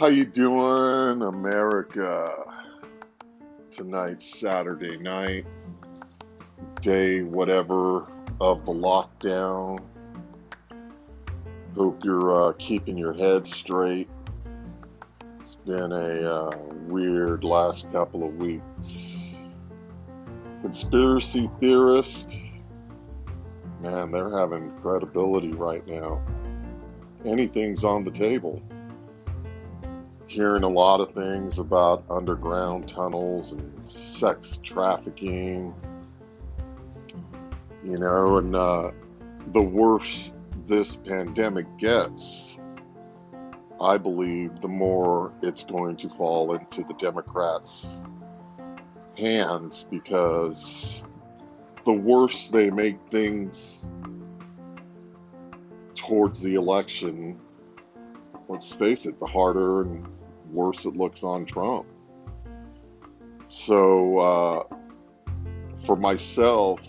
How you doing, America? Tonight's Saturday night, day whatever of the lockdown. Hope you're keeping your head straight. It's been a weird last couple of weeks. Conspiracy theorists, man, they're having credibility right now. Anything's on the table. Hearing a lot of things about underground tunnels and sex trafficking, you know, and the worse this pandemic gets, I believe the more it's going to fall into the Democrats' hands, because the worse they make things towards the election, let's face it, the harder and worse it looks on Trump. So for myself,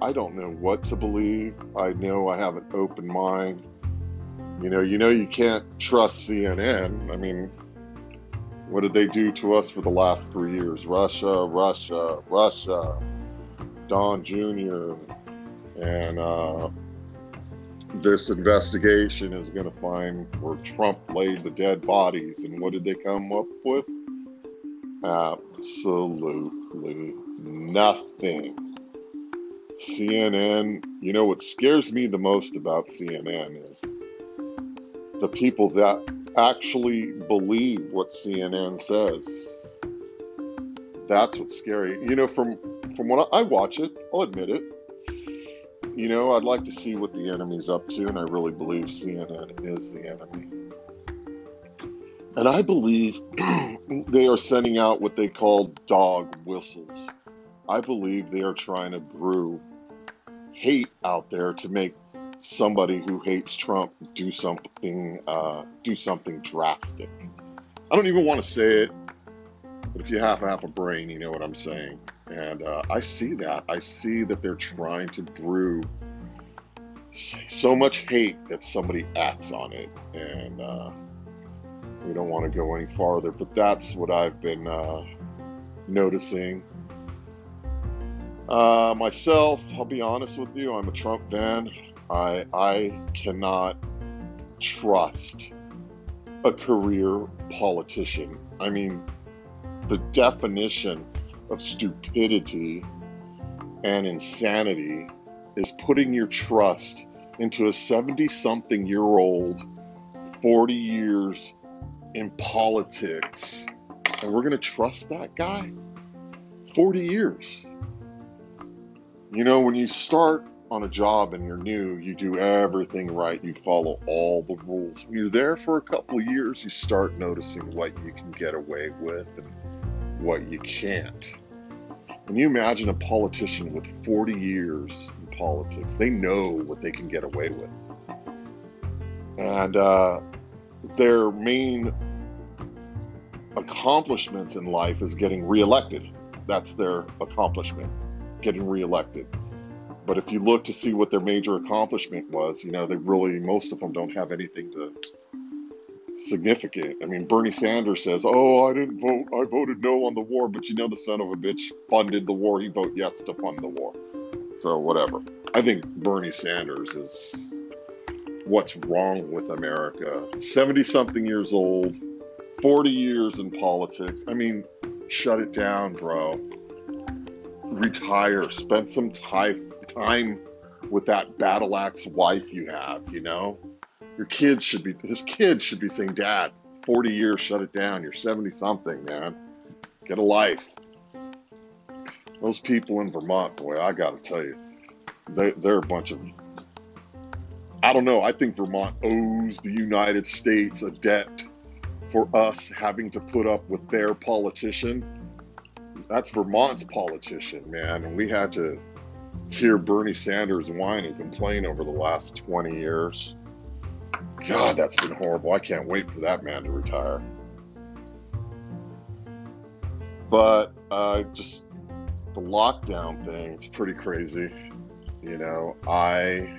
I don't know what to believe. I know I have an open mind. You know you can't trust CNN. I mean, what did they do to us for the last 3 years? Russia, Don Jr., and this investigation is going to find where Trump laid the dead bodies. And what did they come up with? Absolutely nothing. CNN, you know what scares me the most about CNN is the people that actually believe what CNN says. That's what's scary. You know, from when I watch it, I'll admit it. You know, I'd like to see what the enemy's up to, and I really believe CNN is the enemy. And I believe they are sending out what they call dog whistles. I believe they are trying to brew hate out there to make somebody who hates Trump do something drastic. I don't even want to say it, but if you have half a brain, you know what I'm saying. And I see that. I see that they're trying to brew so much hate that somebody acts on it. And we don't want to go any farther. But that's what I've been noticing. Myself, I'll be honest with you, I'm a Trump fan. I cannot trust a career politician. I mean, the definition of stupidity and insanity is putting your trust into a 70-something-year-old, 40 years in politics, and we're going to trust that guy? 40 years. You know, when you start on a job and you're new, you do everything right, you follow all the rules. When you're there for a couple of years, you start noticing what you can get away with and what you can't. Can you imagine a politician with 40 years in politics? They know what they can get away with. And their main accomplishments in life is getting reelected. That's their accomplishment, getting reelected. But if you look to see what their major accomplishment was, you know, they really, most of them don't have anything to significant. I mean, Bernie Sanders says, "Oh, I didn't vote. I voted no on the war," but you know the son of a bitch funded the war. He voted yes to fund the war. So whatever. I think Bernie Sanders is what's wrong with America. 70-something years old, 40 years in politics. I mean, shut it down, bro. Retire. Spend some time with that battle axe wife you have, you know? His kids should be saying, "Dad, 40 years, shut it down. You're 70-something, man. Get a life." Those people in Vermont, boy, I got to tell you, they're a bunch of, I don't know. I think Vermont owes the United States a debt for us having to put up with their politician. That's Vermont's politician, man. And we had to hear Bernie Sanders whine and complain over the last 20 years. God, that's been horrible. I can't wait for that man to retire. But just the lockdown thing, it's pretty crazy. You know, I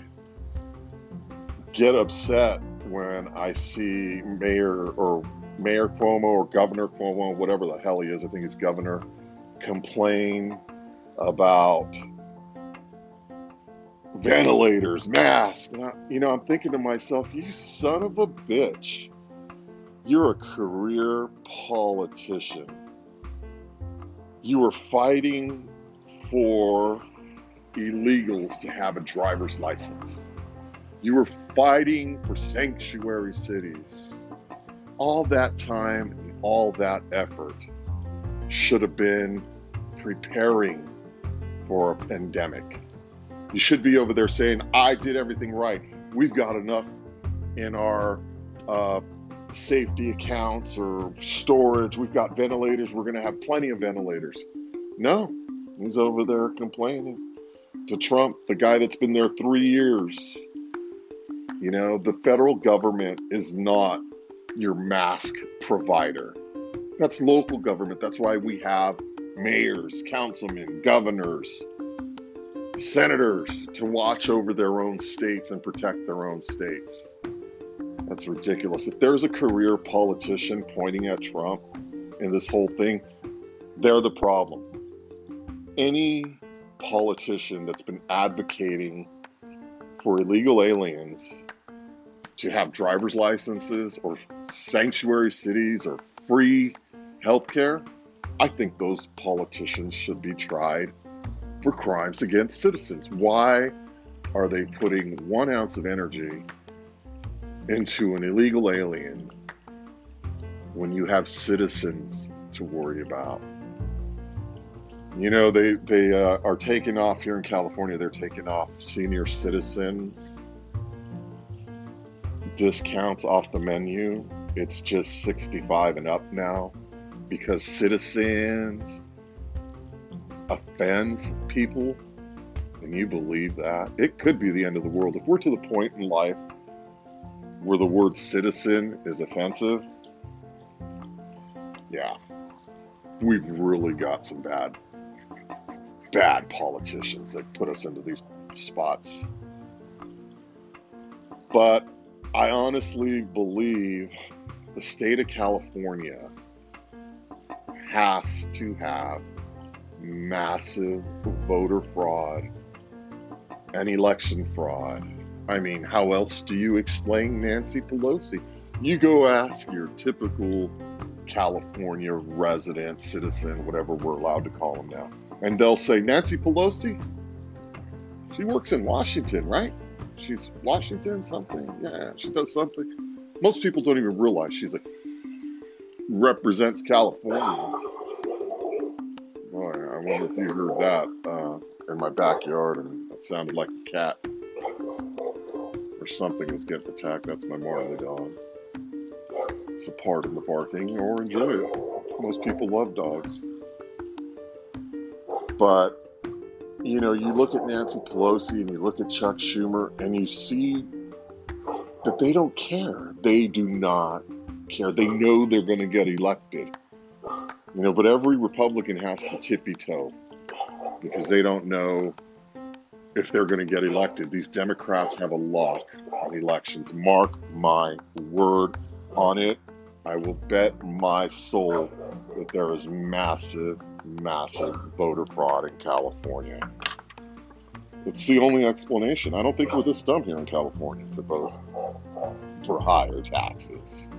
get upset when I see Mayor or Mayor Cuomo or Governor Cuomo, whatever the hell he is, I think it's Governor, complain about ventilators, masks. And I'm thinking to myself, you son of a bitch. You're a career politician. You are fighting for illegals to have a driver's license. You were fighting for sanctuary cities. All that time and all that effort should have been preparing for a pandemic. You should be over there saying, I did everything right. We've got enough in our safety accounts or storage. We've got ventilators. We're going to have plenty of ventilators. No, he's over there complaining to Trump, the guy that's been there 3 years. You know, the federal government is not your mask provider. That's local government. That's why we have mayors, councilmen, governors, senators to watch over their own states and protect their own states. That's ridiculous. If there's a career politician pointing at Trump in this whole thing, they're the problem. Any politician that's been advocating for illegal aliens to have driver's licenses or sanctuary cities or free healthcare, I think those politicians should be tried for crimes against citizens. Why are they putting 1 ounce of energy into an illegal alien when you have citizens to worry about? You know, they are taking off here in California. They're taking off senior citizens discounts off the menu. It's just 65 and up now because citizens offends people. And you believe that? It could be the end of the world. If we're to the point in life where the word citizen is offensive, yeah, we've really got some bad politicians that put us into these spots. But I honestly believe the state of California has to have massive voter fraud and election fraud. I mean, how else do you explain Nancy Pelosi? You go ask your typical California resident, citizen, whatever we're allowed to call them now, and they'll say, Nancy Pelosi, she works in Washington, right? She's Washington something. Yeah, she does something. Most people don't even realize she's represents California. Boy, I wonder if you heard that in my backyard, and it sounded like a cat or something was getting attacked. That's my Marley dog. So pardon the barking or enjoy it. Most people love dogs. But you know, you look at Nancy Pelosi and you look at Chuck Schumer and you see that they don't care. They do not care. They know they're going to get elected. You know, but every Republican has to tippy-toe because they don't know if they're going to get elected. These Democrats have a lock on elections. Mark my word on it. I will bet my soul that there is massive voter fraud in California. It's the only explanation. I don't think we're this dumb here in California to vote for higher taxes.